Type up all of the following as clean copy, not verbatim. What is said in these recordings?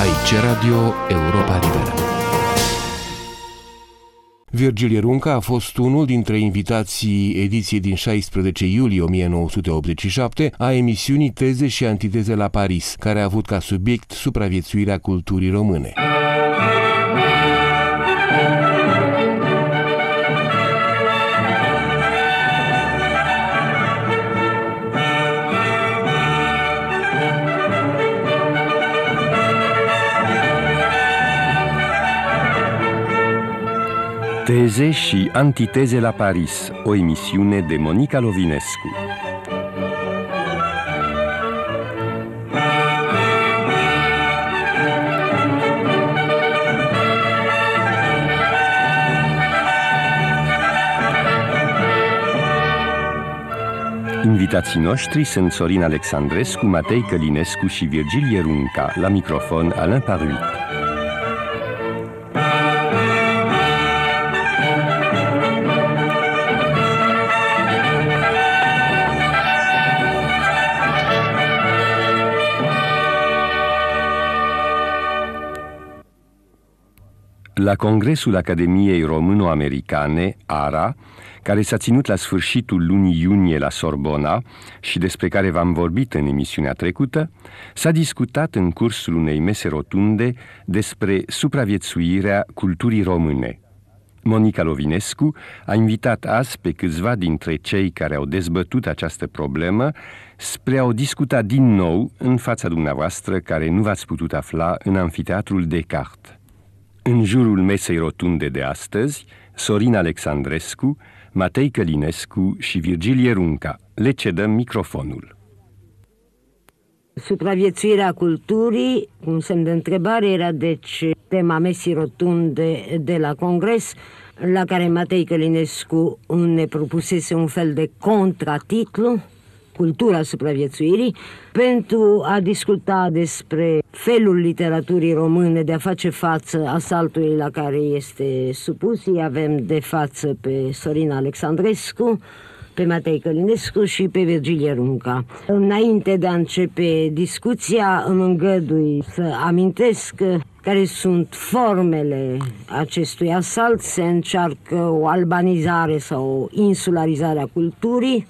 Aici Radio Europa Liberă. Virgil Ierunca a fost unul dintre invitații ediției din 16 iulie 1987 a emisiunii Teze și Antiteze la Paris, care a avut ca subiect supraviețuirea culturii române. Teze și Antiteze la Paris, o emisiune de Monica Lovinescu. Invitații noștri sunt Sorin Alexandrescu, Matei Călinescu și Virgil Ierunca. La microfon, Alain Paruit. La Congresul Academiei Româno-Americane, ARA, care s-a ținut la sfârșitul lunii iunie la Sorbona și despre care v-am vorbit în emisiunea trecută, s-a discutat în cursul unei mese rotunde despre supraviețuirea culturii române. Monica Lovinescu a invitat azi pe câțiva dintre cei care au dezbătut această problemă spre a o discuta din nou în fața dumneavoastră care nu v-ați putut afla în Amfiteatrul Descartes. În jurul mesei rotunde de astăzi, Sorin Alexandrescu, Matei Călinescu și Virgil Ierunca. Le cedăm microfonul. Supraviețuirea culturii, un semn de întrebare, era deci tema mesei rotunde de la Congres, la care Matei Călinescu ne propusese un fel de contratitlu, Cultura supraviețuirii, pentru a discuta despre felul literaturii române de a face față asaltului la care este supus. Îi avem de față pe Sorin Alexandrescu, pe Matei Călinescu și pe Virgil Ierunca. Înainte de a începe discuția, îmi îngădui să amintesc care sunt formele acestui asalt. Se încearcă o albanizare sau o insularizare a culturii,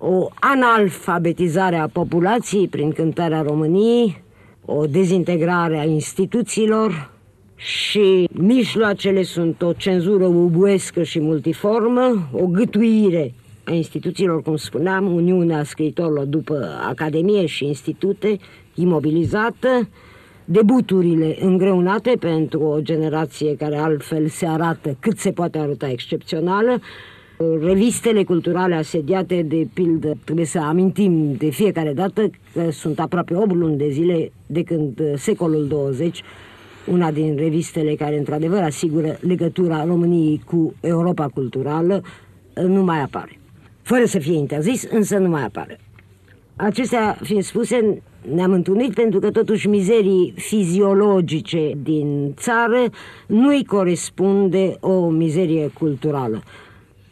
o analfabetizare a populației prin cântarea României, o dezintegrare a instituțiilor și mijloacele sunt o cenzură ubuescă și multiformă, o gâtuire a instituțiilor, cum spuneam, Uniunea Scriitorilor după Academie și Institute imobilizată, debuturile îngreunate pentru o generație care altfel se arată cât se poate arăta excepțională, revistele culturale asediate, de pildă, trebuie să amintim de fiecare dată că sunt aproape 8 luni de zile de când secolul XX, una din revistele care într-adevăr asigură legătura României cu Europa culturală, nu mai apare. Fără să fie interzis, însă nu mai apare. Acestea fiind spuse, ne-am întâlnit pentru că totuși mizerii fiziologice din țară nu-i corespunde o mizerie culturală.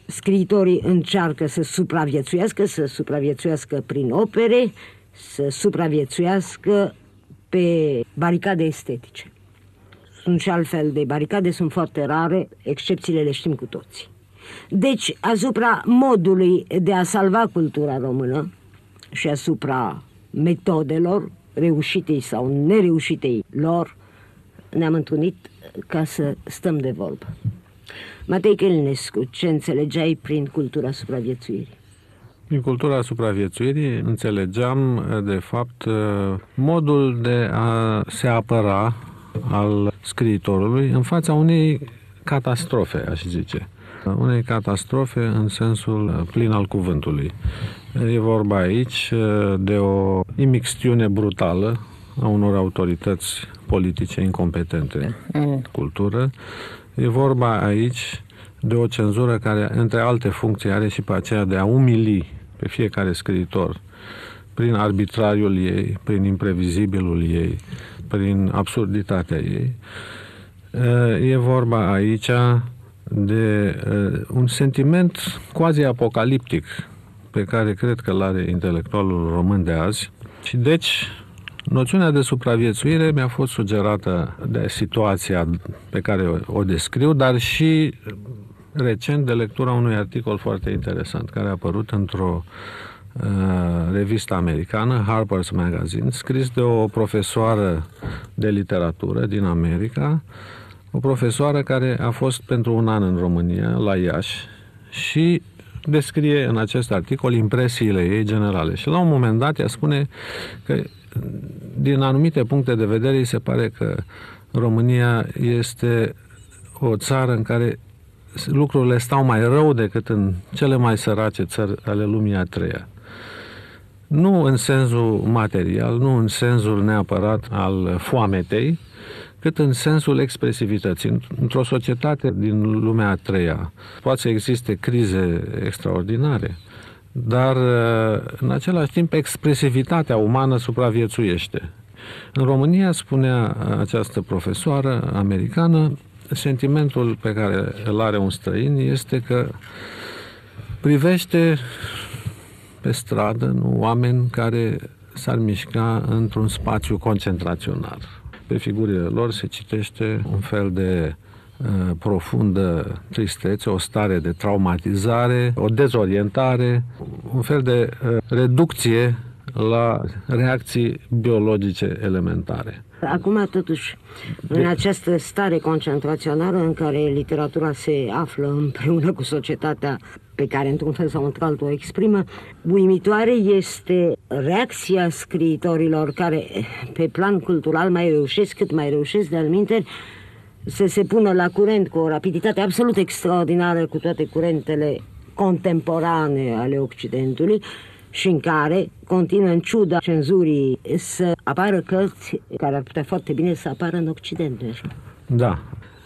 Scriitorii încearcă să supraviețuiască, prin opere, să supraviețuiască pe baricade estetice. Sunt și altfel de baricade, sunt foarte rare, excepțiile le știm cu toții. Deci, asupra modului de a salva cultura română și asupra metodelor, reușitei sau nereușitei lor, ne-am întâlnit ca să stăm de vorbă. Matei Călinescu, ce înțelegeai prin cultura supraviețuirii? Prin cultura supraviețuirii înțelegeam, de fapt, modul de a se apăra al scriitorului în fața unei catastrofe, aș zice. Unei catastrofe în sensul plin al cuvântului. E vorba aici de o imixtiune brutală a unor autorități politice incompetente în cultură. E vorba aici de o cenzură care, între alte funcții, are și pe aceea de a umili pe fiecare scriitor prin arbitrariul ei, prin imprevizibilul ei, prin absurditatea ei. E vorba aici de un sentiment quasi-apocaliptic pe care cred că l-are intelectualul român de azi și deci Noțiunea de supraviețuire mi-a fost sugerată de situația pe care o descriu, dar și recent de lectura unui articol foarte interesant care a apărut într-o revistă americană, Harper's Magazine, scris de o profesoară de literatură din America, o profesoară care a fost pentru un an în România, la Iași, și descrie în acest articol impresiile ei generale. Și la un moment dat ea spune că din anumite puncte de vedere îi se pare că România este o țară în care lucrurile stau mai rău decât în cele mai sărace țări ale lumii a treia. Nu în sensul material, nu în sensul neapărat al foametei, cât în sensul expresivității. Într-o societate din lumea a treia poate să existe crize extraordinare, dar în același timp expresivitatea umană supraviețuiește. În România, spunea această profesoară americană, sentimentul pe care îl are un străin este că privește pe stradă, nu, oameni care s-ar mișca într-un spațiu concentrațional. Pe figurile lor se citește un fel de profundă tristețe, o stare de traumatizare, o dezorientare, un fel de reducție la reacții biologice elementare. Acum, totuși, în această stare concentrațională în care literatura se află împreună cu societatea pe care, într-un fel sau într-altul, o exprimă, uimitoare este reacția scriitorilor care, pe plan cultural, cât mai reușesc, de-al minteri, să se pună la curent cu o rapiditate absolut extraordinară cu toate curentele contemporane ale Occidentului, și în care continuă, în ciuda cenzurii, să apară cărți care ar putea foarte bine să apară în Occident. Da.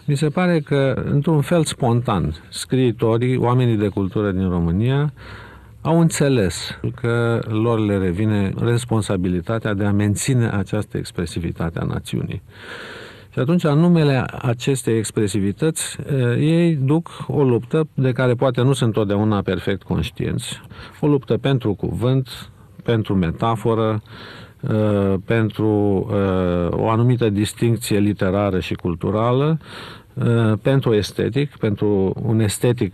Mi se pare că, într-un fel spontan, scriitorii, oamenii de cultură din România, au înțeles că lor le revine responsabilitatea de a menține această expresivitate a națiunii. Și atunci, în numele acestei expresivități, ei duc o luptă de care poate nu sunt întotdeauna perfect conștienți. O luptă pentru cuvânt, pentru metaforă, pentru o anumită distincție literară și culturală, pentru estetic, pentru un estetic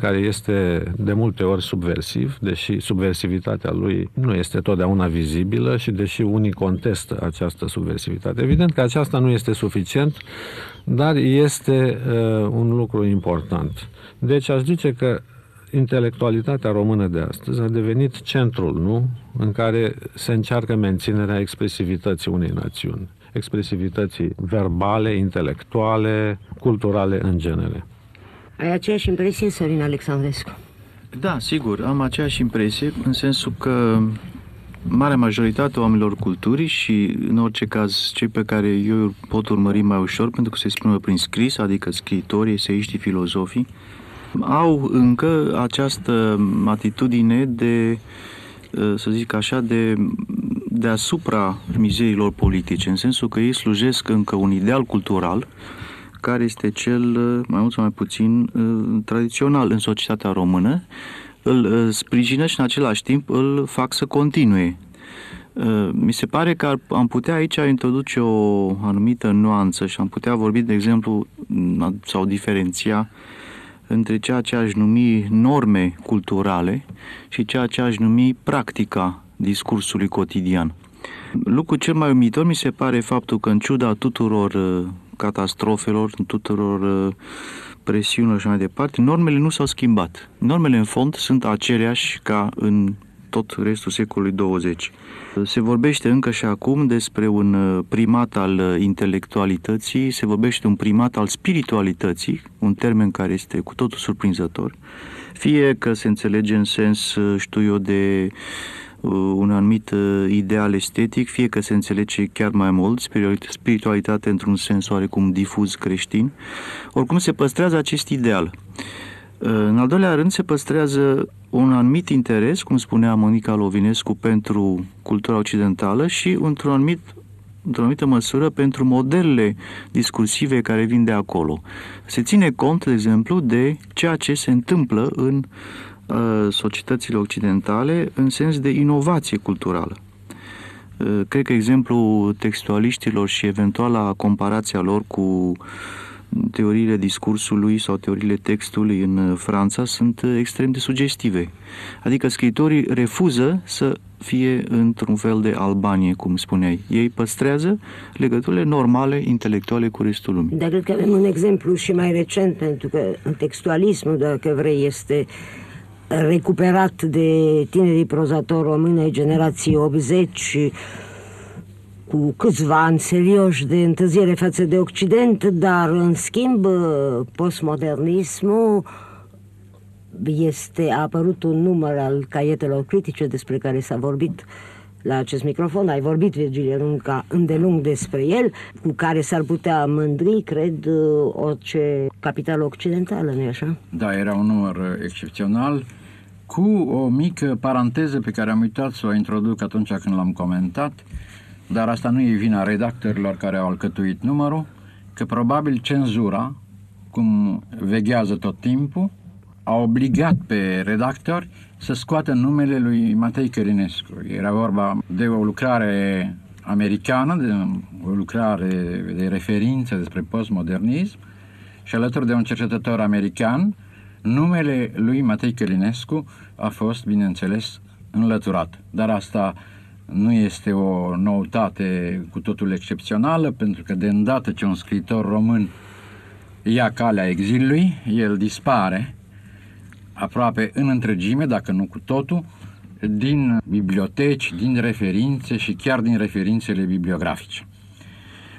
care este de multe ori subversiv, deși subversivitatea lui nu este totdeauna vizibilă și deși unii contestă această subversivitate. Evident că aceasta nu este suficient, dar este un lucru important. Deci aș zice că intelectualitatea română de astăzi a devenit centrul, nu? În care se încearcă menținerea expresivității unei națiuni, expresivității verbale, intelectuale, culturale în genere. Ai aceeași impresie, Sorin Alexandrescu? Da, sigur, am aceeași impresie, în sensul că marea majoritate oamenilor culturii și, în orice caz, cei pe care eu pot urmări mai ușor, pentru că se exprimă prin scris, adică scriitorii, eseiștii, filozofii, au încă această atitudine de, să zic așa, de deasupra mizerilor politice, în sensul că ei slujesc încă un ideal cultural, care este cel, mai mult sau mai puțin, tradițional în societatea română, îl sprijină și în același timp îl fac să continue. Mi se pare că am putea aici introduce o anumită nuanță și am putea vorbi, de exemplu, sau diferenția între ceea ce aș numi norme culturale și ceea ce aș numi practica discursului cotidian. Lucrul cel mai uimitor mi se pare faptul că, în ciuda tuturor catastrofelor, tuturor presiunilor și mai departe, normele nu s-au schimbat. Normele, în fond, sunt aceleași ca în tot restul secolului 20. Se vorbește încă și acum despre un primat al intelectualității, se vorbește un primat al spiritualității, un termen care este cu totul surprinzător, fie că se înțelege în sens, știu eu, de un anumit ideal estetic, fie că se înțelege chiar mai mult spiritualitate într-un sens oarecum difuz creștin. Oricum se păstrează acest ideal. În al doilea rând, se păstrează un anumit interes, cum spunea Monica Lovinescu, pentru cultura occidentală și, într-o anumită măsură, pentru modelele discursive care vin de acolo. Se ține cont, de exemplu, de ceea ce se întâmplă în societățile occidentale în sens de inovație culturală. Cred că exemplul textualiștilor și eventuala comparația lor cu teoriile discursului sau teoriile textului în Franța sunt extrem de sugestive. Adică scriitorii refuză să fie într-un fel de Albanie, cum spuneai. Ei păstrează legăturile normale, intelectuale cu restul lumii. Dar cred că avem un exemplu și mai recent, pentru că textualismul, dacă vrei, este recuperat de tinerii prozatori români ai generației 80, cu câțiva ani serioși de întârziere față de Occident, dar, în schimb, postmodernismul este apărut un număr al caietelor critice despre care s-a vorbit la acest microfon. Ai vorbit, Virgil Ierunca, îndelung despre el, cu care s-ar putea mândri, cred, orice capitală occidentală, nu-i așa? Da, era un număr excepțional, cu o mică paranteză pe care am uitat să o introduc atunci când l-am comentat, dar asta nu e vina redactorilor care au alcătuit numărul, că probabil cenzura, cum veghează tot timpul, a obligat pe redactori să scoată numele lui Matei Călinescu. Era vorba de o lucrare americană, de o lucrare de referință despre postmodernism și alături de un cercetător american, numele lui Matei Călinescu a fost, bineînțeles, înlăturat. Dar asta nu este o noutate cu totul excepțională, pentru că de îndată ce un scriitor român ia calea exilului, el dispare aproape în întregime, dacă nu cu totul, din biblioteci, din referințe și chiar din referințele bibliografice.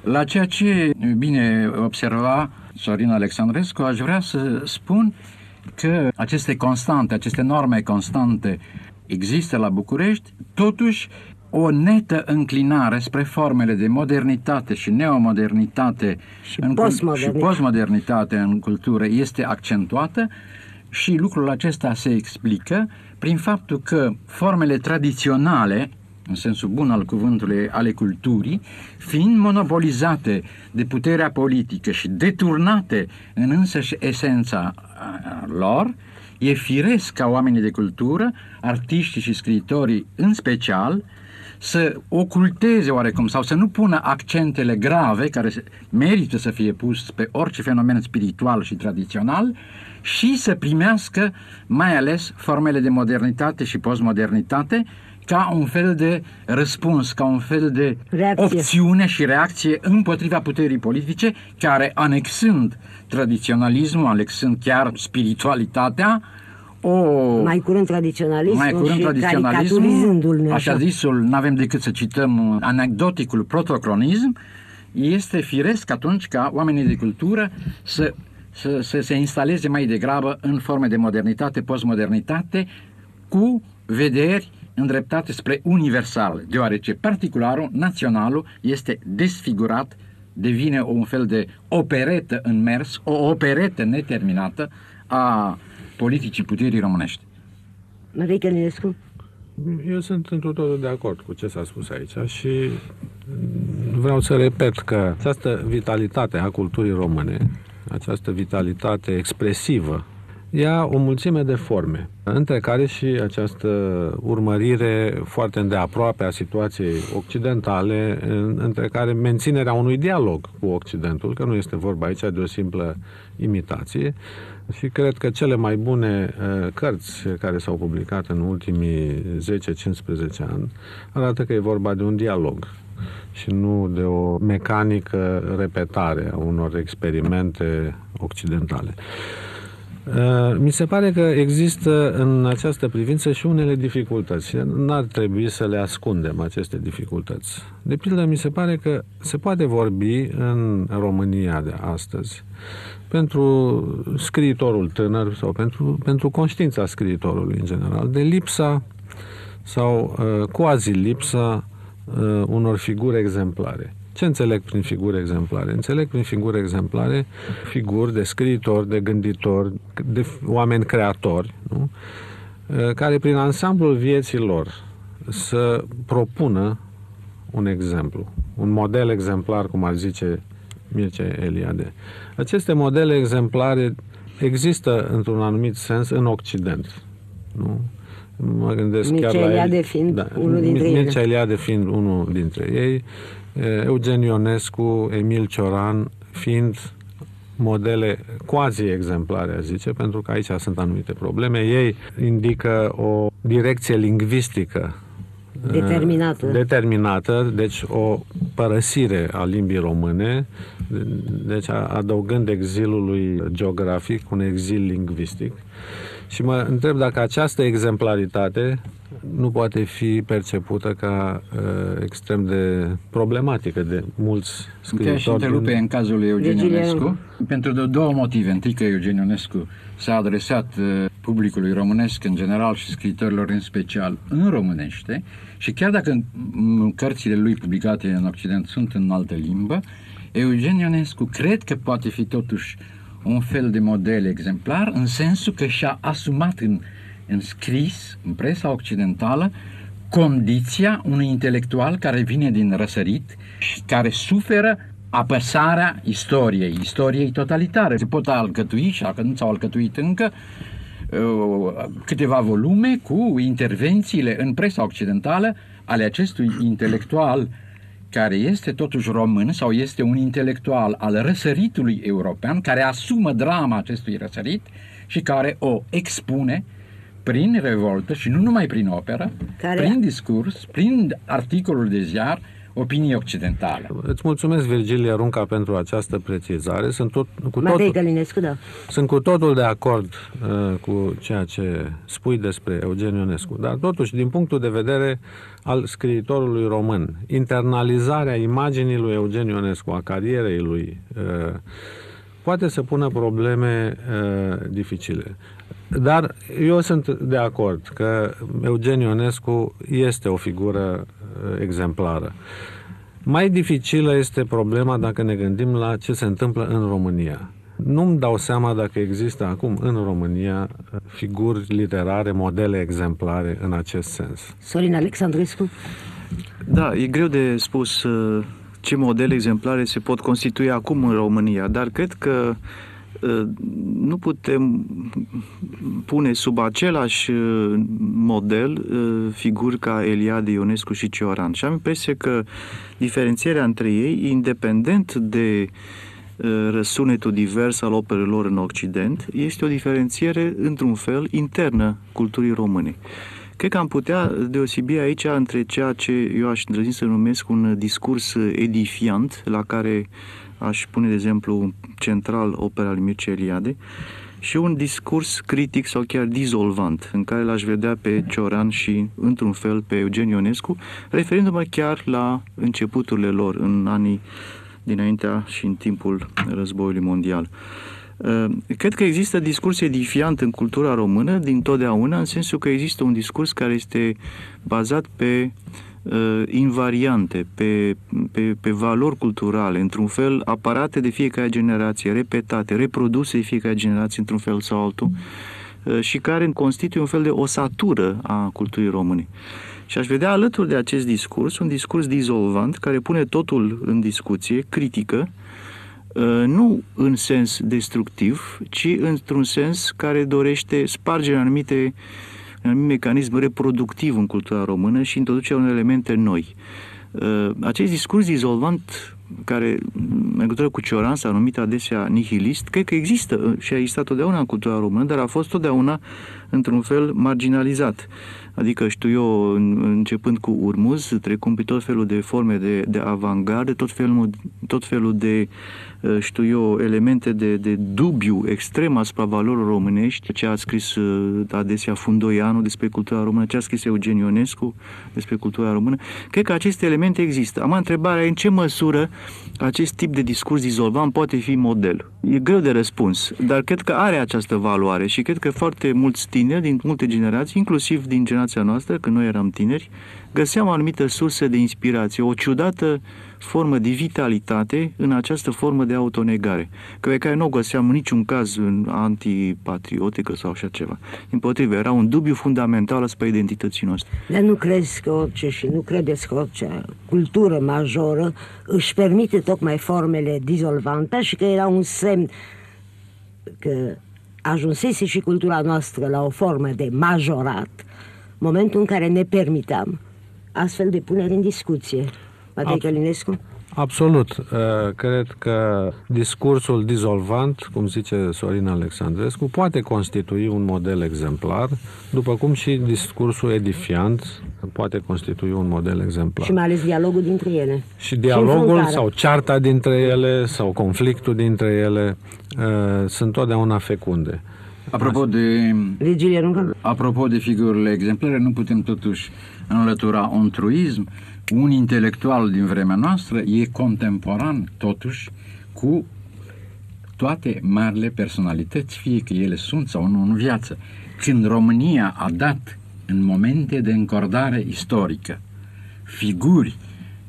La ceea ce bine observa Sorin Alexandrescu, aș vrea să spun că aceste constante, aceste norme constante există la București, totuși o netă înclinare spre formele de modernitate și neomodernitate și postmodernitate în cultură este accentuată și lucrul acesta se explică prin faptul că formele tradiționale, în sensul bun al cuvântului, ale culturii, fiind monopolizate de puterea politică și deturnate în însăși esența lor, e firesc ca oamenii de cultură, artiștii și scriitorii în special, să oculteze oarecum sau să nu pună accentele grave care merită să fie pus pe orice fenomen spiritual și tradițional și să primească mai ales formele de modernitate și postmodernitate ca un fel de răspuns, ca un fel de opțiune și reacție împotriva puterii politice care, anexând tradiționalismul, anexând chiar spiritualitatea, mai curând tradiționalismul, așa zisul, n-avem decât să cităm anecdoticul protocronism, este firesc atunci ca oamenii de cultură să se instaleze mai degrabă în forme de modernitate, postmodernitate, cu vederi îndreptate spre universal, deoarece particularul, naționalul, este desfigurat, devine un fel de operetă în mers, o operetă neterminată a politicii puterii românești. Matei Călinescu? Eu sunt într totul de acord cu ce s-a spus aici și vreau să repet că această vitalitate a culturii române, această vitalitate expresivă, ia o mulțime de forme, între care și această urmărire foarte îndeaproape a situației occidentale, între care menținerea unui dialog cu Occidentul, că nu este vorba aici de o simplă imitație, și cred că cele mai bune cărți care s-au publicat în ultimii 10-15 ani arată că e vorba de un dialog și nu de o mecanică repetare a unor experimente occidentale. Mi se pare că există în această privință și unele dificultăți. N-ar trebui să le ascundem, aceste dificultăți. De pildă, mi se pare că se poate vorbi în România de astăzi pentru scriitorul tânăr sau pentru conștiința scriitorului în general, de lipsa sau quasi-lipsa unor figuri exemplare. Ce înțeleg prin figuri exemplare? Înțeleg prin figuri exemplare figuri de scriitori, de gânditori, de oameni creatori, nu? Care prin ansamblul vieții lor să propună un exemplu, un model exemplar, cum ar zice Mircea Eliade. Aceste modele exemplare există într-un anumit sens în Occident, nu? Mă gândesc chiar la Eliade fiind unul dintre ei. Mircea Eliade fiind unul dintre ei, Eugen Ionescu, Emil Cioran fiind modele quasi-exemplare, a zice, pentru că aici sunt anumite probleme. Ei indică o direcție lingvistică determinată, deci o părăsire a limbii române, deci adăugând exilului geografic un exil lingvistic. Și mă întreb dacă această exemplaritate nu poate fi percepută ca extrem de problematică de mulți scriitori. Te-aș întrerupe în cazul lui Eugen Ionescu pentru două motive. Întâi că Eugen Ionescu s-a adresat publicului românesc în general și scriitorilor în special în românește și chiar dacă cărțile lui publicate în Occident sunt în altă limbă, Eugen Ionescu cred că poate fi totuși un fel de model exemplar, în sensul că și-a asumat în scris, în presa occidentală, condiția unui intelectual care vine din răsărit și care suferă apăsarea istoriei totalitare. Se pot alcătui, și nu s-au alcătuit încă, câteva volume cu intervențiile în presa occidentală ale acestui intelectual care este totuși român sau este un intelectual al răsăritului european, care asumă drama acestui răsărit și care o expune prin revoltă și nu numai prin operă, prin discurs, prin articolul de ziar, opinii occidentale. Îți mulțumesc, Virgil Ierunca, pentru această precizare. Sunt cu totul de acord cu ceea ce spui despre Eugen Ionescu, dar totuși, din punctul de vedere al scriitorului român, internalizarea imaginii lui Eugen Ionescu, a carierei lui, poate să pună probleme dificile. Dar eu sunt de acord că Eugen Ionescu este o figură exemplară. Mai dificilă este problema dacă ne gândim la ce se întâmplă în România. Nu-mi dau seama dacă există acum în România figuri literare, modele exemplare în acest sens. Sorin Alexandrescu? Da, e greu de spus ce modele exemplare se pot constitui acum în România, dar cred că nu putem pune sub același model figuri ca Eliade, Ionescu și Cioran. Și am impresia că diferențierea între ei, independent de răsunetul divers al operelor în Occident, este o diferențiere, într-un fel, internă culturii române. Cred că am putea deosebi aici între ceea ce eu aș îndrăzni să numesc un discurs edifiant, la care aș pune, de exemplu, central opera lui Mircea Eliade, și un discurs critic sau chiar dizolvant, în care l-aș vedea pe Cioran și, într-un fel, pe Eugen Ionescu, referindu-mă chiar la începuturile lor în anii dinaintea și în timpul războiului mondial. Cred că există discurs edifiant în cultura română dintotdeauna, în sensul că există un discurs care este bazat pe invariante, pe valori culturale, într-un fel aparate de fiecare generație, repetate, reproduse de fiecare generație într-un fel sau altul, și care constituie un fel de osatură a culturii române. Și aș vedea alături de acest discurs un discurs dizolvant care pune totul în discuție, critică, nu în sens destructiv, ci într-un sens care dorește spargerea anumit mecanism reproductiv în cultura română și introducerea unor elemente noi. Acest discurs dizolvant, care în legătură cu Cioran s-a numit adesea nihilist, cred că există și a existat totdeauna în cultura română, dar a fost totdeauna într-un fel marginalizat. Adică, știu eu, începând cu Urmuz, trecând pe tot felul de forme de avantgarde, tot felul de, știu eu, elemente de dubiu extrem asupra valorilor românești, ce a scris adesea Fundoianu despre cultura română, ce a scris Eugen Ionescu despre cultura română. Cred că aceste elemente există. Am întrebarea în ce măsură acest tip de discurs dizolvant poate fi model. E greu de răspuns, dar cred că are această valoare și cred că foarte mulți tineri din multe generații, inclusiv din generația noastră, când noi eram tineri, găseam anumite surse de inspirație, o ciudată formă de vitalitate în această formă de autonegare, pe care nu o găseam în niciun caz în antipatriotică sau așa ceva. Dimpotrivă, era un dubiu fundamental asupra identității noastre. Dar nu crezi că orice și nu credeți că orice cultură majoră își permite tocmai formele dizolvante și că era un semn că ajunsese și cultura noastră la o formă de majorat, momentul în care ne permitam astfel de punere în discuție. Matei Călinescu? Absolut. Cred că discursul dizolvant, cum zice Sorin Alexandrescu, poate constitui un model exemplar, după cum și discursul edifiant poate constitui un model exemplar. Și mai ales dialogul dintre ele. Și dialogul sau cearta dintre ele sau conflictul dintre ele sunt totdeauna fecunde. Apropo de figurile exemplare, nu putem totuși înlătura un truism. Un intelectual din vremea noastră e contemporan, totuși, cu toate marile personalități, fie că ele sunt sau nu în viață. Când România a dat, în momente de încordare istorică, figuri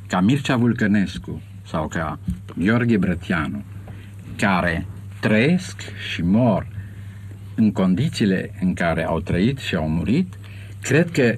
ca Mircea Vulcănescu sau ca Gheorghe Brătianu, care trăiesc și mor în condițiile în care au trăit și au murit, cred că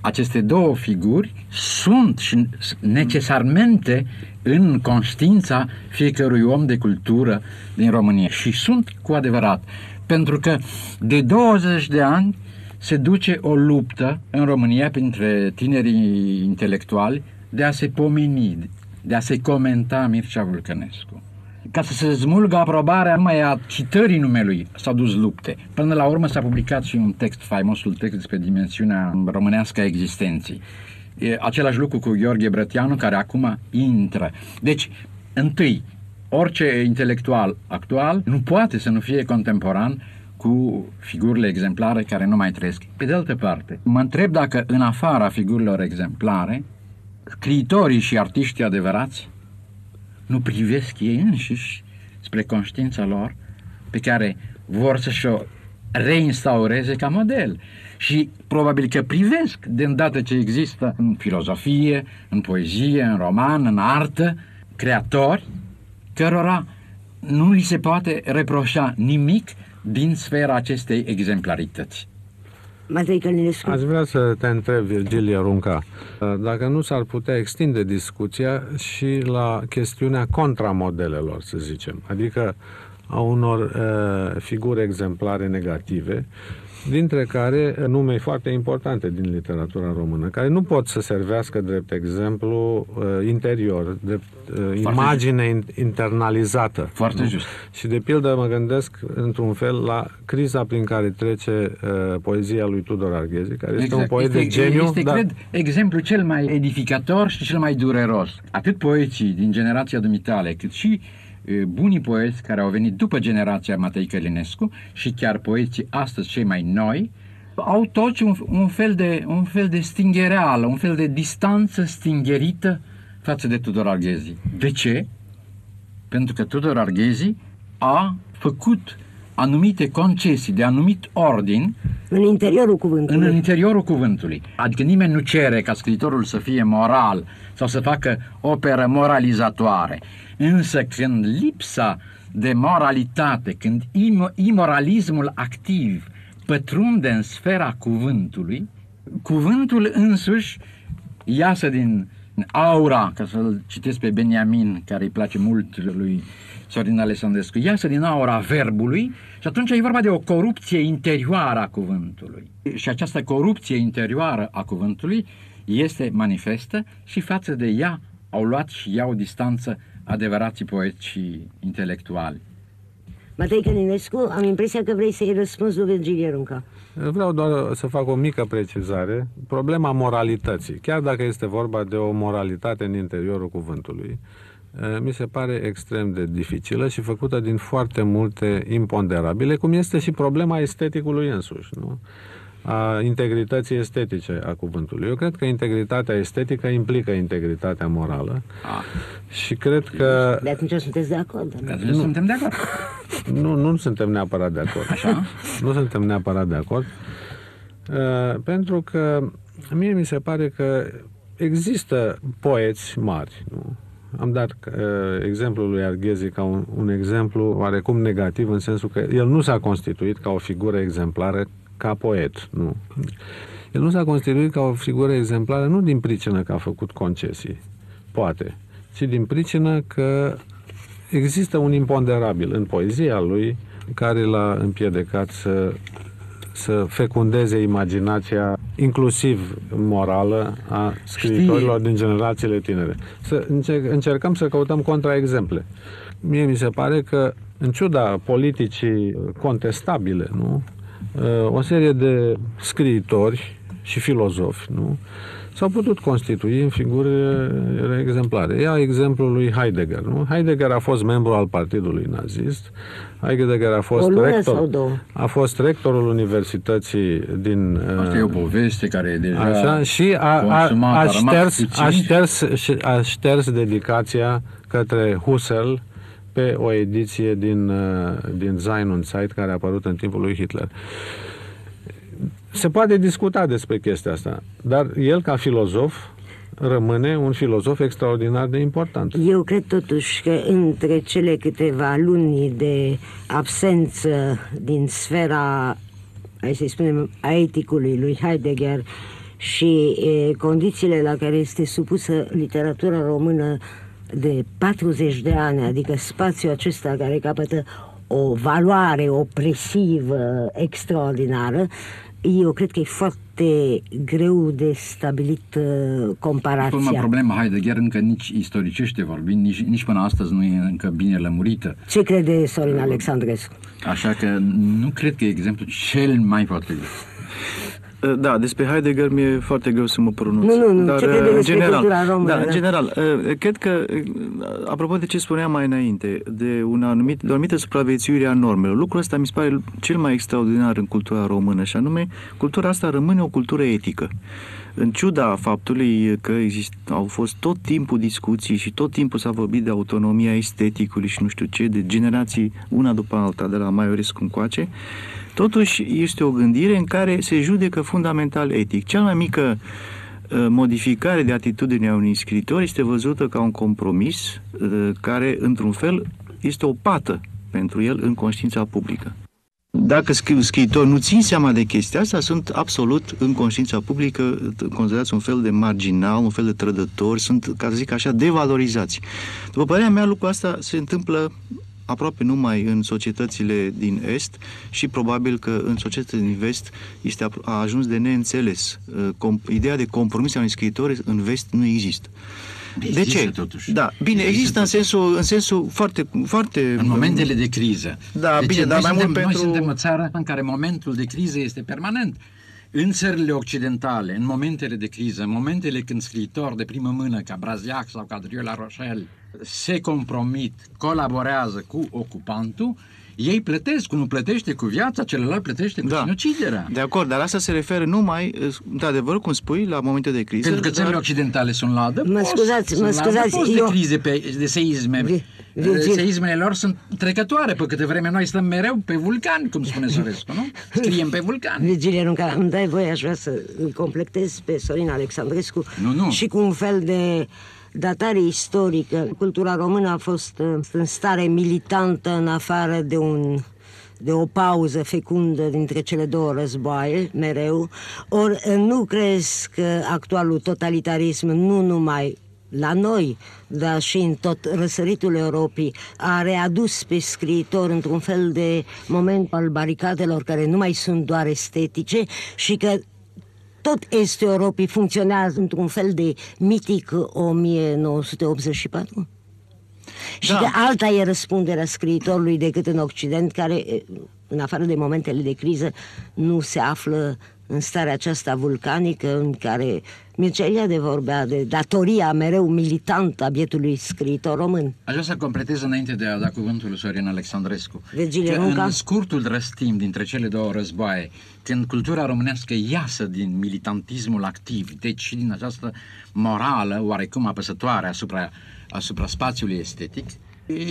aceste două figuri sunt și necesarmente în conștiința fiecărui om de cultură din România și sunt cu adevărat, pentru că de 20 de ani se duce o luptă în România printre tinerii intelectuali de a se pomeni, de a se comenta Mircea Vulcănescu. Ca să se smulgă aprobarea numai a citării numelui, s-au dus lupte. Până la urmă s-a publicat și un text, faimosul text despre dimensiunea românească a existenței. E același lucru cu Gheorghe Brătianu, care acum intră. Deci, întâi, orice intelectual actual nu poate să nu fie contemporan cu figurile exemplare care nu mai trăiesc. Pe de altă parte, mă întreb dacă în afara figurilor exemplare, scriitorii și artiștii adevărați nu privesc ei înșiși spre conștiința lor pe care vor să-și o reinstaureze ca model. Și probabil că privesc, de îndată ce există în filozofie, în poezie, în roman, în artă, creatori cărora nu li se poate reproșa nimic din sfera acestei exemplarități. Aș vrea să te întreb, Virgil Ierunca, dacă nu s-ar putea extinde discuția și la chestiunea contramodelelor, să zicem, adică a unor figuri exemplare negative, dintre care nume foarte importante din literatura română, care nu pot să servească drept exemplu interior, drept imagine internalizată. Foarte just. Și de pildă mă gândesc într-un fel la criza prin care trece poezia lui Tudor Arghezi, care este un poet de geniu. Este, cred, exemplu cel mai edificator și cel mai dureros. Atât poeții din generația dumitale, cât și bunii poeți care au venit după generația Matei Călinescu și chiar poeții astăzi cei mai noi au toți un fel de stinghereală, un fel de distanță stingherită față de Tudor Arghezi. De ce? Pentru că Tudor Arghezi a făcut anumite concesii de anumit ordin în interiorul cuvântului. Adică nimeni nu cere ca scriitorul să fie moral sau să facă operă moralizatoare. Însă când lipsa de moralitate, când imoralismul activ pătrunde în sfera cuvântului, cuvântul însuși iasă din aura, ca să-l citesc pe Benjamin, care îi place mult lui Sorin Alexandrescu, iasă din aura verbului și atunci e vorba de o corupție interioară a cuvântului. Și această corupție interioară a cuvântului este manifestă și față de ea au luat și ea o distanță adevărații poeți și intelectuali. Matei Călinescu, am impresia că vrei să-i răspunzi lui Virgil Ierunca. Vreau doar să fac o mică precizare. Problema moralității, chiar dacă este vorba de o moralitate în interiorul cuvântului, mi se pare extrem de dificilă și făcută din foarte multe imponderabile, cum este și problema esteticului însuși, nu? A integrității estetice a cuvântului. Eu cred că integritatea estetică implică integritatea morală. Și cred că... De atunci sunteți de acord? Nu suntem de acord. Nu suntem neapărat de acord. Așa? Nu suntem neapărat de acord. Pentru că mie mi se pare că există poeți mari, nu? Am dat exemplul lui Arghezi ca un exemplu oarecum negativ, în sensul că el nu s-a constituit ca o figură exemplară ca poet, nu. El nu s-a constituit ca o figură exemplară nu din pricină că a făcut concesii, poate, ci din pricină că există un imponderabil în poezia lui care l-a împiedicat să să fecundeze imaginația, inclusiv morală, a scriitorilor din generațiile tinere. Să încercăm să căutăm contraexemple. Mie mi se pare că, în ciuda politicii contestabile, nu, o serie de scriitori și filozofi, nu, s-au putut constitui în figuri exemplare. Ia exemplul lui Heidegger, nu? Heidegger a fost membru al partidului nazist. Heidegger a fost rectorul universității din... Asta e o poveste care e deja așa, și a șters dedicația către Husserl pe o ediție din Zein und Zeit care a apărut în timpul lui Hitler. Se poate discuta despre chestia asta, dar el, ca filozof, rămâne un filozof extraordinar de important. Eu cred totuși că între cele câteva luni de absență din sfera, hai să spunem, a eticului lui Heidegger și condițiile la care este supusă literatura română de 40 de ani, adică spațiul acesta care capătă o valoare opresivă extraordinară, eu cred că e foarte greu de stabilit comparația. Până la problema Heidegger încă nici istoricește vorbind, nici până astăzi nu e încă bine lămurită. Ce crede Sorin Alexandrescu? Așa că nu cred că e exemplu cel mai potrivit. Da, despre Heidegger mi-e foarte greu să mă pronunț. Nu, dar, ce crede despre cultura română? Da, în general, cred că, apropo de ce spuneam mai înainte, de o anumită supraviețuire a normelor, lucrul ăsta mi se pare cel mai extraordinar în cultura română, și anume, cultura asta rămâne o cultură etică. În ciuda faptului că au fost tot timpul discuții și tot timpul s-a vorbit de autonomia esteticului și nu știu ce, de generații una după alta, de la Maiorescu încoace, totuși este o gândire în care se judecă fundamental etic. Cea mai mică modificare de atitudine a unui scriitor este văzută ca un compromis care, într-un fel, este o pată pentru el în conștiința publică. Dacă scriitor nu țin seama de chestia asta, sunt absolut în conștiința publică considerați un fel de marginal, un fel de trădători, sunt, ca să zic așa, devalorizați. După părerea mea, lucrul asta se întâmplă aproape numai în societățile din Est și probabil că în societățile din Vest a ajuns de neînțeles. Ideea de compromis a unui scriitor în Vest nu există. De ce? Totuși. Da, bine, există în sensul foarte, foarte... În momentele de criză. Da, deci bine, dar mai mult pentru... Noi suntem o țară în care momentul de criză este permanent. În țările occidentale, în momentele de criză, în momentele când scriitori de primă mână, ca Braziac sau ca Driola Rochelle, se compromit, colaborează cu ocupantul, ei plătesc, unul plătește cu viața, celălalt plătește cu sinuciderea. De acord, dar asta se referă numai, de adevăr, cum spui, la momente de criză. Pentru că țările occidentale sunt la adăpost. Mă scuzați, de crize, de seisme. Seismele lor sunt trecătoare, pe câte vreme noi stăm mereu pe vulcan, cum spune Sorescu, nu? Scriem pe vulcan. Virgil Ierunca, îmi dai voie, aș vrea să îl completez pe Sorin Alexandrescu și cu un fel de datare istorică. Cultura română a fost în stare militantă în afară de o pauză fecundă dintre cele două războaie, mereu. Ori nu crezi că actualul totalitarism, nu numai la noi, dar și în tot răsăritul Europei, a readus pe scriitor într-un fel de moment al baricadelor care nu mai sunt doar estetice și că tot Estul Europei funcționează într-un fel de mitic 1984? Și că alta e răspunderea scriitorului decât în Occident, care, în afară de momentele de criză, nu se află în starea aceasta vulcanică în care Mircea Eliade vorbea de datoria mereu militantă a bietului scriitor român. Aș vrea să completez înainte de a da cuvântul lui Sorin Alexandrescu. În scurtul răstim dintre cele două războaie, când cultura românească iasă din militantismul activ, deci și din această morală oarecum apăsătoare asupra spațiului estetic,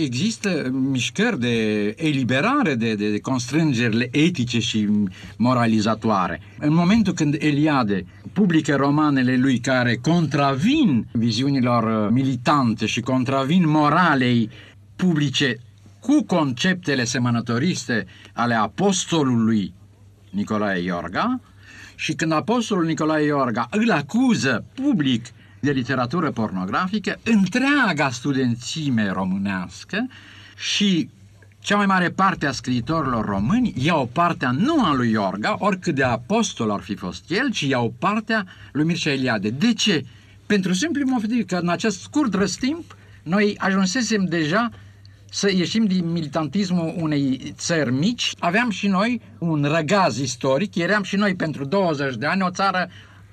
există mișcări de eliberare de constrângerile etice și moralizatoare. În momentul când Eliade publică romanele lui care contravin viziunilor militante și contravin moralei publice cu conceptele semănătoriste ale apostolului Nicolae Iorga, și când apostolul Nicolae Iorga îl acuză public de literatură pornografică, întreaga studențime românească și Cea mai mare parte a scriitorilor români iau partea nu a lui Iorga, oricât de apostol ar fi fost el, ci iau partea lui Mircea Eliade. De ce? Pentru simplu motiv că în acest scurt răstimp noi ajunsesem deja să ieșim din militantismul unei țări mici. Aveam și noi un răgaz istoric, eram și noi pentru 20 de ani o țară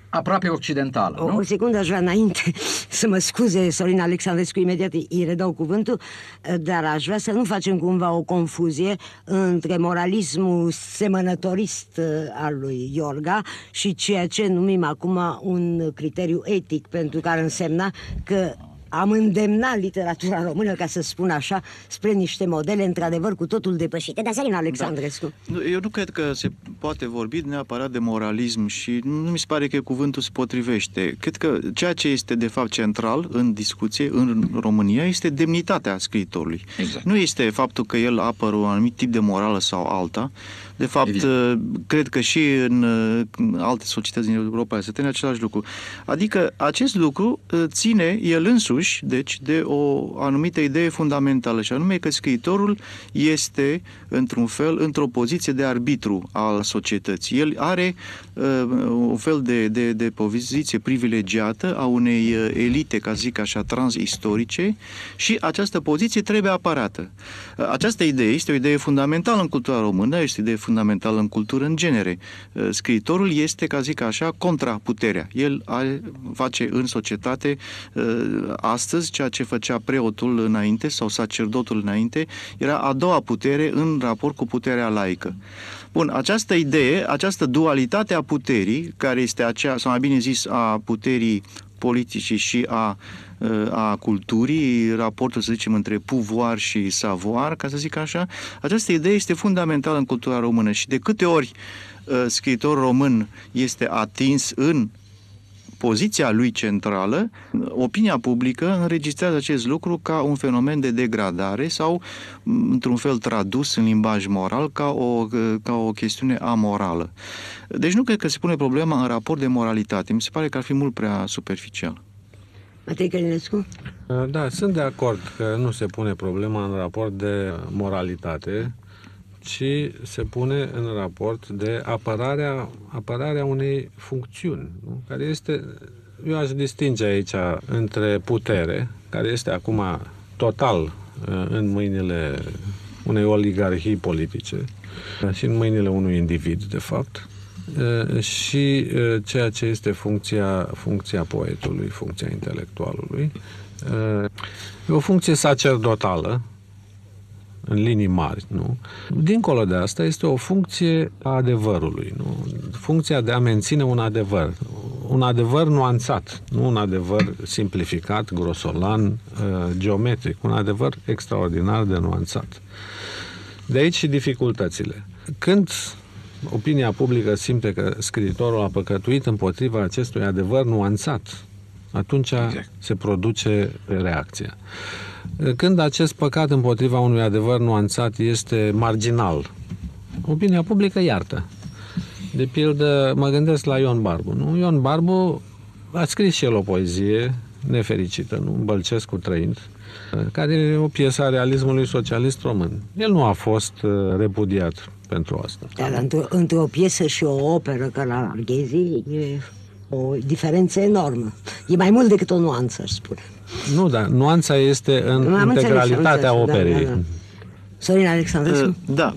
aproape occidentală, nu? O secundă, aș vrea înainte să mă scuze, Sorin Alexandrescu, imediat îi redau cuvântul, dar aș vrea să nu facem cumva o confuzie între moralismul semănătorist al lui Iorga și ceea ce numim acum un criteriu etic, pentru care însemna că am îndemnat literatura română, ca să spun așa, spre niște modele într-adevăr cu totul depășite. Dar Sorin Alexandrescu, da. Eu nu cred că se poate vorbi neapărat de moralism și nu mi se pare că cuvântul se potrivește. Cred că ceea ce este de fapt central în discuție în România este demnitatea scriitorului. Exact. Nu este faptul că el apără un anumit tip de morală sau alta. De fapt, evident, cred că și în alte societăți din Europa se tine același lucru. Adică acest lucru ține el însuși, deci, de o anumită idee fundamentală, și anume că scriitorul este, într-un fel, într-o poziție de arbitru al societății. El are un fel de poziție privilegiată a unei elite, ca zic așa, transistorice, și această poziție trebuie apărată. Această idee este o idee fundamentală în cultura română, este o idee fundamentală în cultură în genere. Scriitorul este, ca zic așa, contraputerea. El face în societate astăzi ceea ce făcea preotul înainte sau sacerdotul înainte, era a doua putere în raport cu puterea laică. Bun, această idee, această dualitate a puterii, care este aceea, sau mai bine zis, a puterii politice și a culturii, raportul, să zicem, între pouvoir și savoir, ca să zic așa, această idee este fundamentală în cultura română și de câte ori scriitorul român este atins în poziția lui centrală, opinia publică înregistrează acest lucru ca un fenomen de degradare sau, într-un fel tradus în limbaj moral, ca o chestiune amorală. Deci nu cred că se pune problema în raport de moralitate. Mi se pare că ar fi mult prea superficial. Matei Călinescu? Da, sunt de acord că nu se pune problema în raport de moralitate, ci se pune în raport de apărarea unei funcțiuni, nu? Care este, eu aș distinge aici între putere, care este acum total în mâinile unei oligarhii politice și în mâinile unui individ, de fapt, și ceea ce este funcția poetului, funcția intelectualului. E o funcție sacerdotală, în linii mari, nu? Dincolo de asta este o funcție a adevărului, nu? Funcția de a menține un adevăr nuanțat, nu un adevăr simplificat, grosolan, geometric, un adevăr extraordinar de nuanțat. De aici și dificultățile. Când opinia publică simte că scriitorul a păcătuit împotriva acestui adevăr nuanțat, atunci se produce reacția. Când acest păcat împotriva unui adevăr nuanțat este marginal, opinia publică iartă. De pildă, mă gândesc la Ion Barbu, nu? Ion Barbu a scris și el o poezie nefericită, nu? Bălcescu trăind, care e o piesă a realismului socialist român. El nu a fost repudiat pentru asta. Dar între o piesă și o operă, ca la Arghezi, e o diferență enormă. E mai mult decât o nuanță, aș spune. Nu, dar nuanța este în integralitatea operei. Da. Sorin Alexandrescu? Da,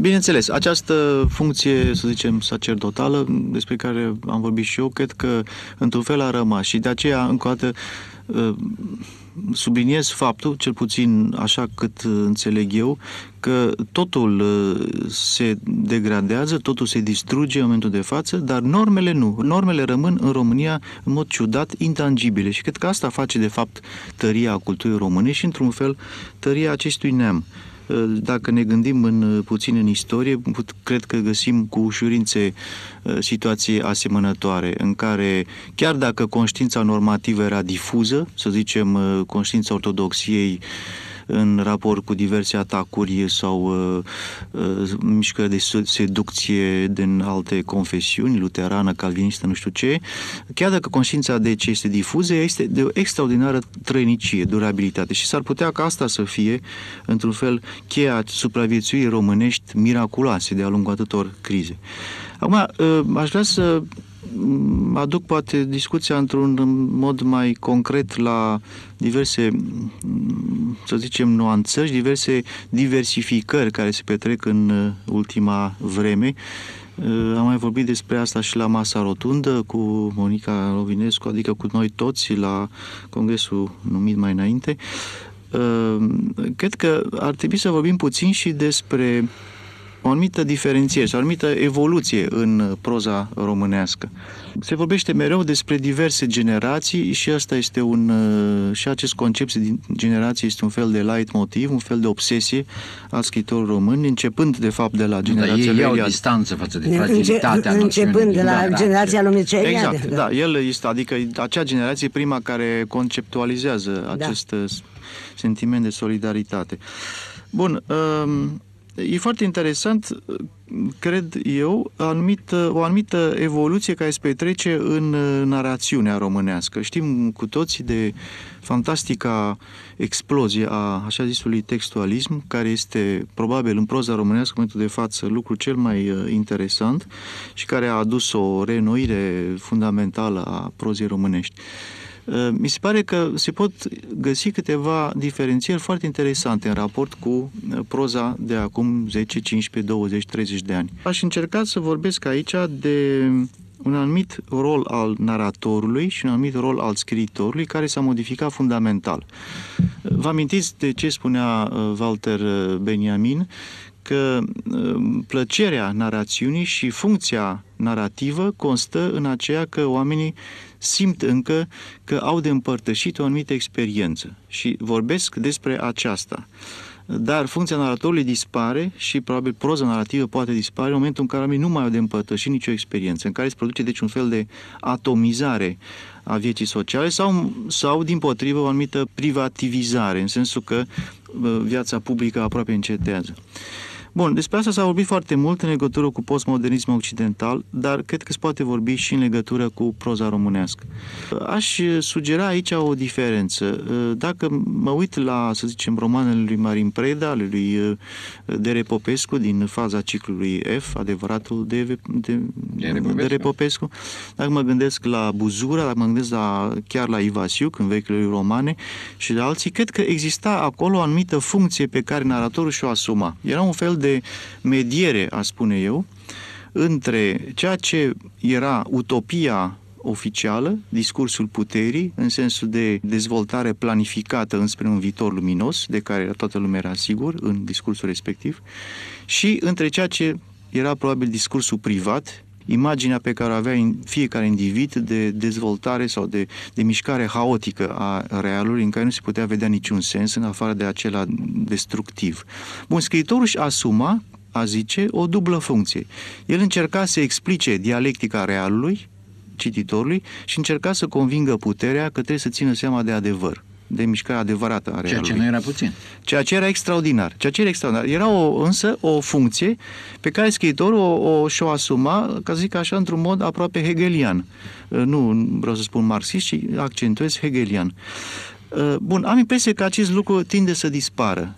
bineînțeles, această funcție, să zicem, sacerdotală, despre care am vorbit și eu, cred că într-un fel a rămas și de aceea, încă o dată, subliniez faptul, cel puțin așa cât înțeleg eu, că totul se degradează, totul se distruge în momentul de față, dar normele nu. Normele rămân în România, în mod ciudat, intangibile și cred că asta face, de fapt, tăria culturii române și, într-un fel, tăria acestui neam. Dacă ne gândim puțin în istorie, cred că găsim cu ușurințe situații asemănătoare, în care, chiar dacă conștiința normativă era difuză, să zicem, conștiința ortodoxiei în raport cu diverse atacuri sau mișcări de seducție din alte confesiuni, luterană, calvinistă, nu știu ce, chiar dacă conștiința de ce este difuză, este de o extraordinară trăinicie, durabilitate. Și s-ar putea ca asta să fie, într-un fel, cheia supraviețuirii românești miraculoase de-a lungul atâtor crize. Acum, aș vrea să aduc poate discuția într-un mod mai concret la diverse, să zicem, nuanțări, diverse diversificări care se petrec în ultima vreme. Am mai vorbit despre asta și la masa rotundă cu Monica Lovinescu, adică cu noi toți la congresul numit mai înainte. Cred că ar trebui să vorbim puțin și despre o anumită diferențiere, o anumită evoluție în proza românească. Se vorbește mereu despre diverse generații și asta este și acest concept de generație este un fel de leitmotiv, un fel de obsesie al scriitorului român, începând de fapt de la generația lui Eliade. Ei iau distanță față de fragilitatea începând de la generația lui Mircea Eliade. Exact, da, el este, adică acea generație prima care conceptualizează acest sentiment de solidaritate. Bun, e foarte interesant, cred eu, o anumită evoluție care se petrece în narațiunea românească. Știm cu toții de fantastica explozie a așa zisului textualism, care este probabil în proza românească în momentul de față lucrul cel mai interesant și care a adus o reînnoire fundamentală a prozei românești. Mi se pare că se pot găsi câteva diferențieri foarte interesante în raport cu proza de acum 10, 15, 20, 30 de ani. Aș încerca să vorbesc aici de un anumit rol al naratorului și un anumit rol al scriitorului care s-a modificat fundamental. Vă amintiți de ce spunea Walter Benjamin? Că plăcerea narațiunii și funcția narativă constă în aceea că oamenii simt încă că au de împărtășit o anumită experiență și vorbesc despre aceasta. Dar funcția naratorului dispare și probabil proza narativă poate dispare în momentul în care oamenii nu mai au de împărtășit nicio experiență, în care se produce deci un fel de atomizare a vieții sociale sau din potrivă o anumită privativizare, în sensul că viața publică aproape încetează. Bun, despre asta s-a vorbit foarte mult în legătură cu postmodernismul occidental, dar cred că se poate vorbi și în legătură cu proza românească. Aș sugera aici o diferență. Dacă mă uit la, să zicem, romanele lui Marin Preda, lui D.R. Popescu, din faza ciclului F, adevăratul D.R. Popescu, dacă mă gândesc la Buzura, dacă mă gândesc chiar la Ivasiuc, în vechile lui romane și de alții, cred că exista acolo o anumită funcție pe care naratorul și-o asuma. Era un fel de mediere, aș spune eu, între ceea ce era utopia oficială, discursul puterii, în sensul de dezvoltare planificată înspre un viitor luminos, de care toată lumea era sigur în discursul respectiv, și între ceea ce era probabil discursul privat, imaginea pe care o avea fiecare individ de dezvoltare sau de mișcare haotică a realului în care nu se putea vedea niciun sens în afară de acela destructiv. Bun, scriitorul își asuma, a zice, o dublă funcție. El încerca să explice dialectica realului, cititorului, și încerca să convingă puterea că trebuie să țină seama de adevăr, de mișcarea adevărată a realului. Ceea ce nu era puțin. Ceea ce era extraordinar. Era însă o funcție pe care scriitorul și-o asuma, ca să zic așa, într-un mod aproape hegelian. Nu vreau să spun marxist, ci accentuez hegelian. Bun, am impresia că acest lucru tinde să dispară,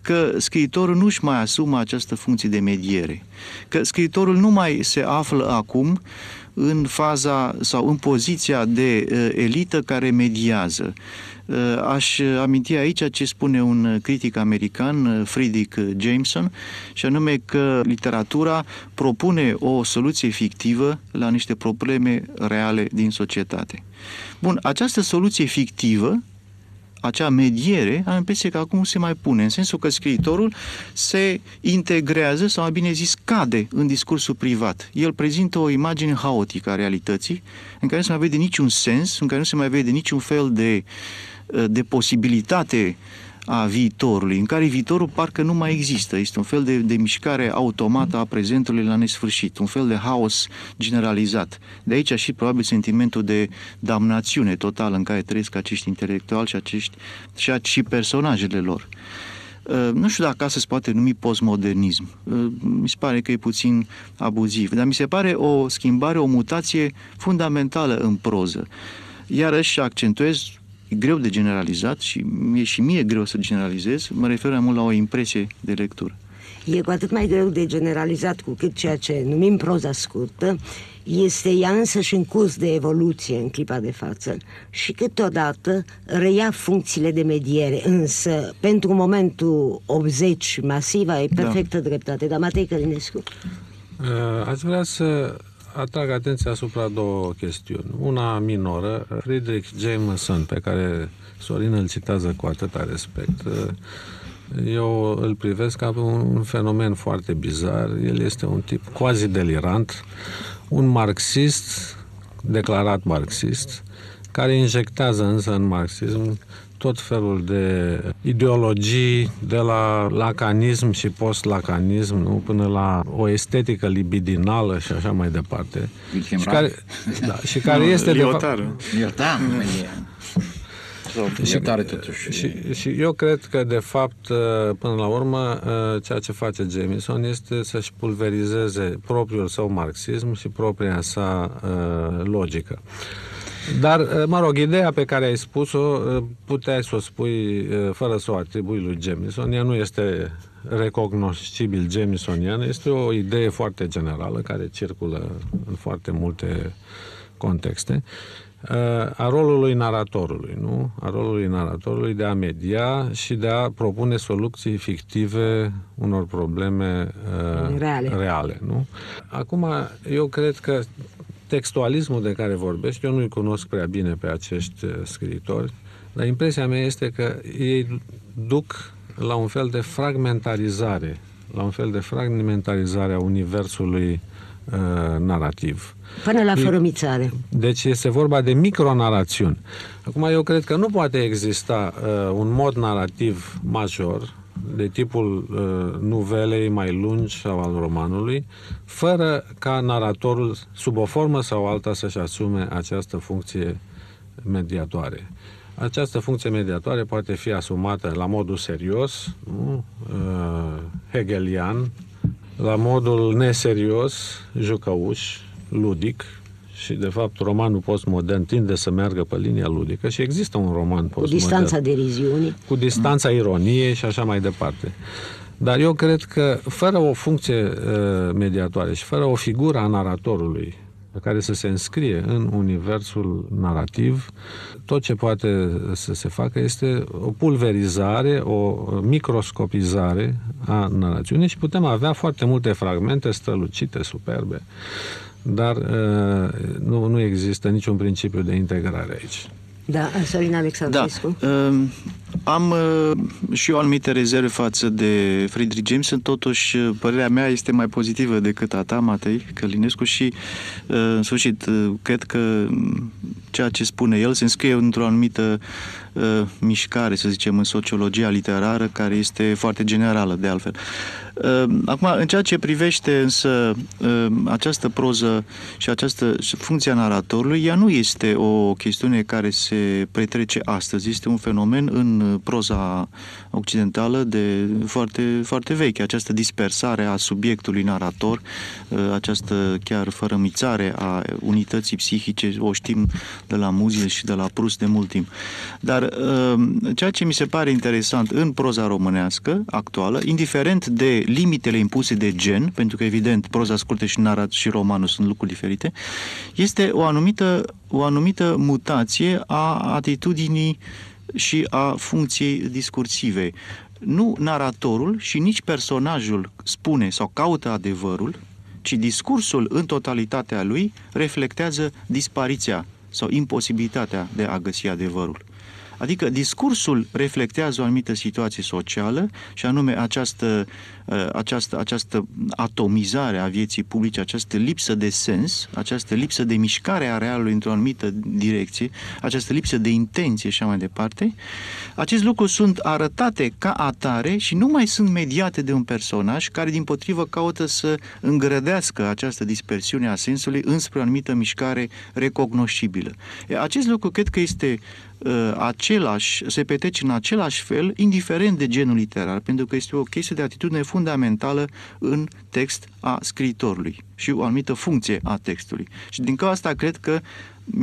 că scriitorul nu-și mai asumă această funcție de mediere, că scriitorul nu mai se află acum în faza sau în poziția de elită care mediază. Aș aminti aici ce spune un critic american, Fredric Jameson, și anume că literatura propune o soluție fictivă la niște probleme reale din societate. Bun, această soluție fictivă, acea mediere, am impresia că acum se mai pune, în sensul că scriitorul se integrează, sau mai bine zis, cade în discursul privat. El prezintă o imagine haotică a realității, în care nu se mai vede niciun sens, în care nu se mai vede niciun fel de posibilitate a viitorului, în care viitorul parcă nu mai există. Este un fel de mișcare automată a prezentului la nesfârșit, un fel de haos generalizat. De aici și probabil sentimentul de damnațiune totală în care trăiesc acești intelectuali și și personajele lor. Nu știu dacă asta se poate numi postmodernism. Mi se pare că e puțin abuziv, dar mi se pare o schimbare, o mutație fundamentală în proză. Iarăși accentuez, e greu de generalizat și e și mie greu să generalizez, mă refer mai mult la o impresie de lectură. E cu atât mai greu de generalizat cu cât ceea ce numim proza scurtă este ea însăși în curs de evoluție în clipa de față și câteodată reia funcțiile de mediere, însă pentru momentul 80 masiva e perfectă dreptate. Dar Matei Călinescu? Aș vrea să atrag atenția asupra două chestiuni. Una minoră, Fredric Jameson, pe care Sorin îl citează cu atâta respect, eu îl privesc ca un fenomen foarte bizar. El este un tip quasi delirant, un marxist, declarat marxist, care injectează însă în marxism tot felul de ideologii, de la lacanism și post-lacanism, nu? Până la o estetică libidinală și așa mai departe. Și care este Liotard. Și eu cred că, de fapt, până la urmă, ceea ce face Jameson este să-și pulverizeze propriul său marxism și propria sa logică. Dar, mă rog, ideea pe care ai spus-o, puteai să o spui fără să o atribui lui Jameson. Ea nu este recognoscibil jamesoniană, este o idee foarte generală care circulă în foarte multe contexte. A rolului naratorului, nu? A rolului naratorului de a media și de a propune soluții fictive unor probleme reale, nu? Acum, eu cred că textualismul de care vorbești, eu nu-i cunosc prea bine pe acești scriitori, dar impresia mea este că ei duc la un fel de fragmentarizare, a universului narativ. Până la fărâmițare. Deci este vorba de micronarațiuni. Acum, eu cred că nu poate exista un mod narativ major de tipul nuvelei mai lungi sau al romanului, fără ca naratorul, sub o formă sau alta, să-și asume această funcție mediatoare. Această funcție mediatoare poate fi asumată la modul serios, nu? Hegelian, la modul neserios, jucăuș, ludic, și de fapt romanul postmodern tinde să meargă pe linia ludică și există un roman postmodern. Cu distanța deriziunii. Cu distanța ironiei și așa mai departe. Dar eu cred că fără o funcție mediatoare și fără o figură a naratorului care să se înscrie în universul narativ, tot ce poate să se facă este o pulverizare, o microscopizare a narațiunii și putem avea foarte multe fragmente strălucite, superbe, dar nu există niciun principiu de integrare aici. Da, Sorin Alexandrescu. Am și eu anumite rezerve față de Fredric Jameson, totuși părerea mea este mai pozitivă decât a ta, Matei Călinescu, și în sfârșit cred că ceea ce spune el se înscrie într-o anumită mișcare, să zicem, în sociologia literară, care este foarte generală, de altfel. Acum, în ceea ce privește însă această proză și această funcție a naratorului, ea nu este o chestiune care se petrece astăzi, este un fenomen în proza occidentală de foarte, foarte veche, această dispersare a subiectului narator, această chiar fărămițare a unității psihice, o știm de la Muzil și de la Proust de mult timp. Dar ceea ce mi se pare interesant în proza românească actuală, indiferent de limitele impuse de gen, pentru că evident proza scurtă și narat și romanul sunt lucruri diferite, este o anumită mutație a atitudinii și a funcției discursive. Nu naratorul și nici personajul spune sau caută adevărul, ci discursul în totalitatea lui reflectează dispariția sau imposibilitatea de a găsi adevărul. Adică discursul reflectează o anumită situație socială și anume această atomizare a vieții publice, această lipsă de sens, această lipsă de mișcare a realului într-o anumită direcție, această lipsă de intenție și așa mai departe. Acest lucru sunt arătate ca atare și nu mai sunt mediate de un personaj care dimpotrivă caută să îngrădească această dispersiune a sensului înspre o anumită mișcare recognoscibilă. Acest lucru cred că este se petrece în același fel, indiferent de genul literar, pentru că este o chestie de atitudine fundamentală în text a scriitorului și o anumită funcție a textului. Și din cauza asta cred că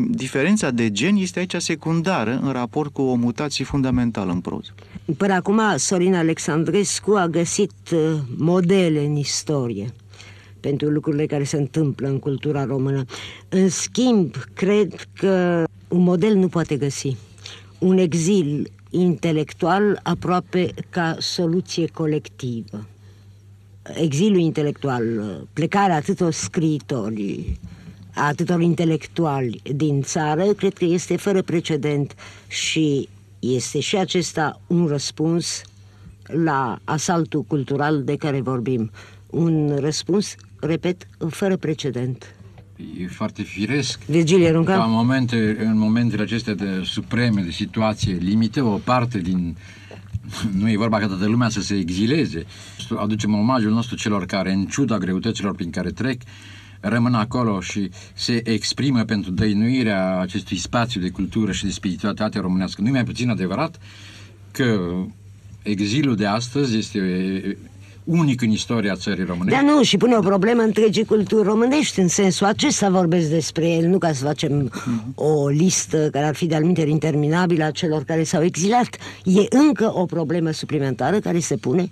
diferența de gen este aici secundară în raport cu o mutație fundamentală în proză. Până acum, Sorin Alexandrescu a găsit modele în istorie pentru lucrurile care se întâmplă în cultura română. În schimb, cred că un model nu poate găsi. Un exil intelectual aproape ca soluție colectivă. Exilul intelectual, plecarea atâtor scriitori, atâtor intelectuali din țară, cred că este fără precedent și este și acesta un răspuns la asaltul cultural de care vorbim. Un răspuns, repet, fără precedent. E foarte firesc ca în momentele acestea de supreme, de situație limită, o parte din... Nu e vorba ca toată lumea să se exileze. Aducem omagiul nostru celor care, în ciuda greutăților prin care trec, rămân acolo și se exprimă pentru dăinuirea acestui spațiu de cultură și de spiritualitate românească. Nu e mai puțin adevărat că exilul de astăzi este unic în istoria țării românești. Dar nu, și pune o problemă întregii culturi românești, în sensul acesta vorbesc despre el, nu ca să facem o listă care ar fi de-al minteri interminabilă a celor care s-au exilat. E încă o problemă suplimentară care se pune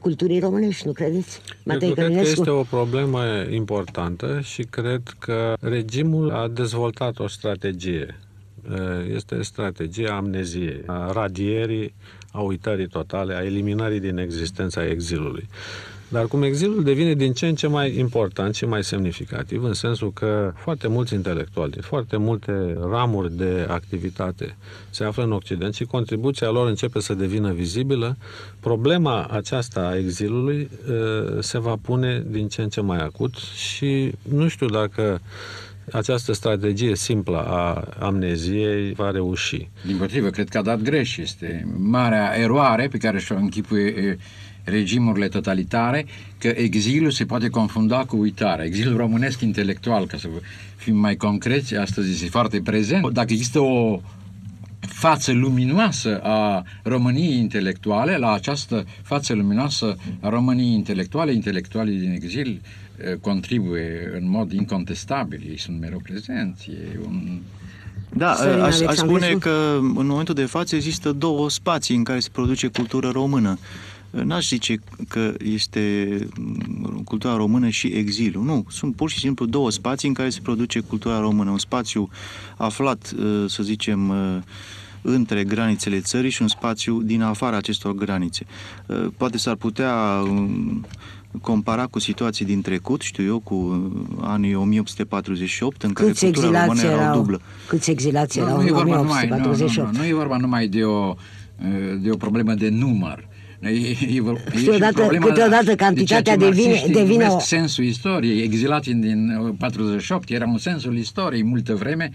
culturii românești, nu credeți? Matei Călinescu? Cred că este o problemă importantă și cred că regimul a dezvoltat o strategie. Este strategia amneziei, a radierii, a uitării totale, a eliminării din existența exilului. Dar cum exilul devine din ce în ce mai important și mai semnificativ, în sensul că foarte mulți intelectuali, foarte multe ramuri de activitate se află în Occident și contribuția lor începe să devină vizibilă, problema aceasta a exilului se va pune din ce în ce mai acut și nu știu dacă această strategie simplă a amneziei va reuși. Dimpotrivă, cred că a dat greș. Este marea eroare pe care și-o închipuie regimurile totalitare, că exilul se poate confunda cu uitarea. Exilul românesc intelectual, ca să fim mai concreți, astăzi este foarte prezent. Dacă există o față luminoasă a României intelectuale, la această față luminoasă a României intelectuale, intelectualii din exil contribuie în mod incontestabil, ei sunt mereu prezenți, Da, aș spune că în momentul de față există două spații în care se produce cultură română. N-aș zice că este cultura română și exilul. Nu, sunt pur și simplu două spații în care se produce cultura română. Un spațiu aflat, să zicem, între granițele țării și un spațiu din afara acestor granițe. Poate s-ar putea compara cu situații din trecut, știu eu, cu anii 1848, în care cultura română era o dublă. Câți exilați erau în 1848? Nu e vorba numai de o problemă de număr. Câteodată cantitatea devine o... sensul istoriei. Exilații din 48 era un sensul istoriei multă vreme.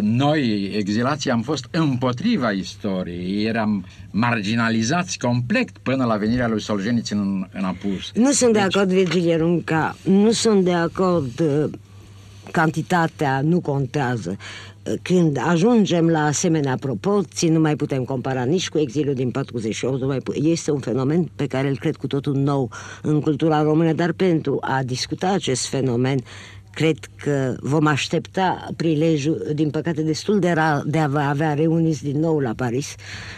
Noi, exilații, am fost împotriva istoriei, eram marginalizați complet până la venirea lui Solzhenitsyn în apus. Nu sunt de acord, Virgil Ierunca, nu sunt de acord, cantitatea nu contează. Când ajungem la asemenea proporții, nu mai putem compara nici cu exilul din 48, este un fenomen pe care îl cred cu totul nou în cultura română, dar pentru a discuta acest fenomen, cred că vom aștepta prilejul, din păcate destul de rar, de a avea reuniți din nou la Paris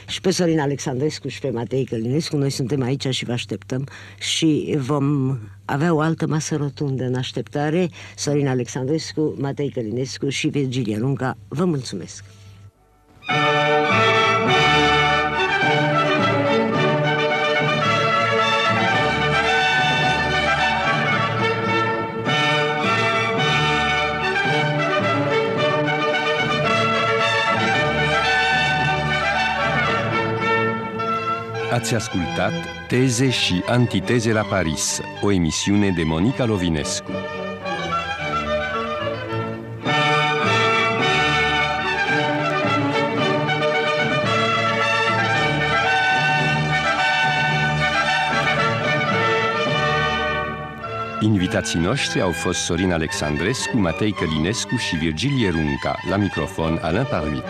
și pe Sorin Alexandrescu și pe Matei Călinescu. Noi suntem aici și vă așteptăm și vom avea o altă masă rotundă în așteptare. Sorin Alexandrescu, Matei Călinescu și Virgil Ierunca, vă mulțumesc! ați ascultat Teze și Antiteze la Paris, o emisiune de Monica Lovinescu. Invitații noștri au fost Sorin Alexandrescu, Matei Călinescu și Virgil Ierunca. La microfon, Alain Paruit.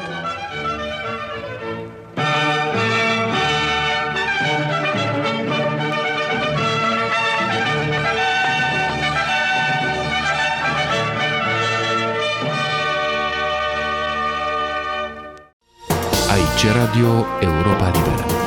Aici Radio Europa Liberă.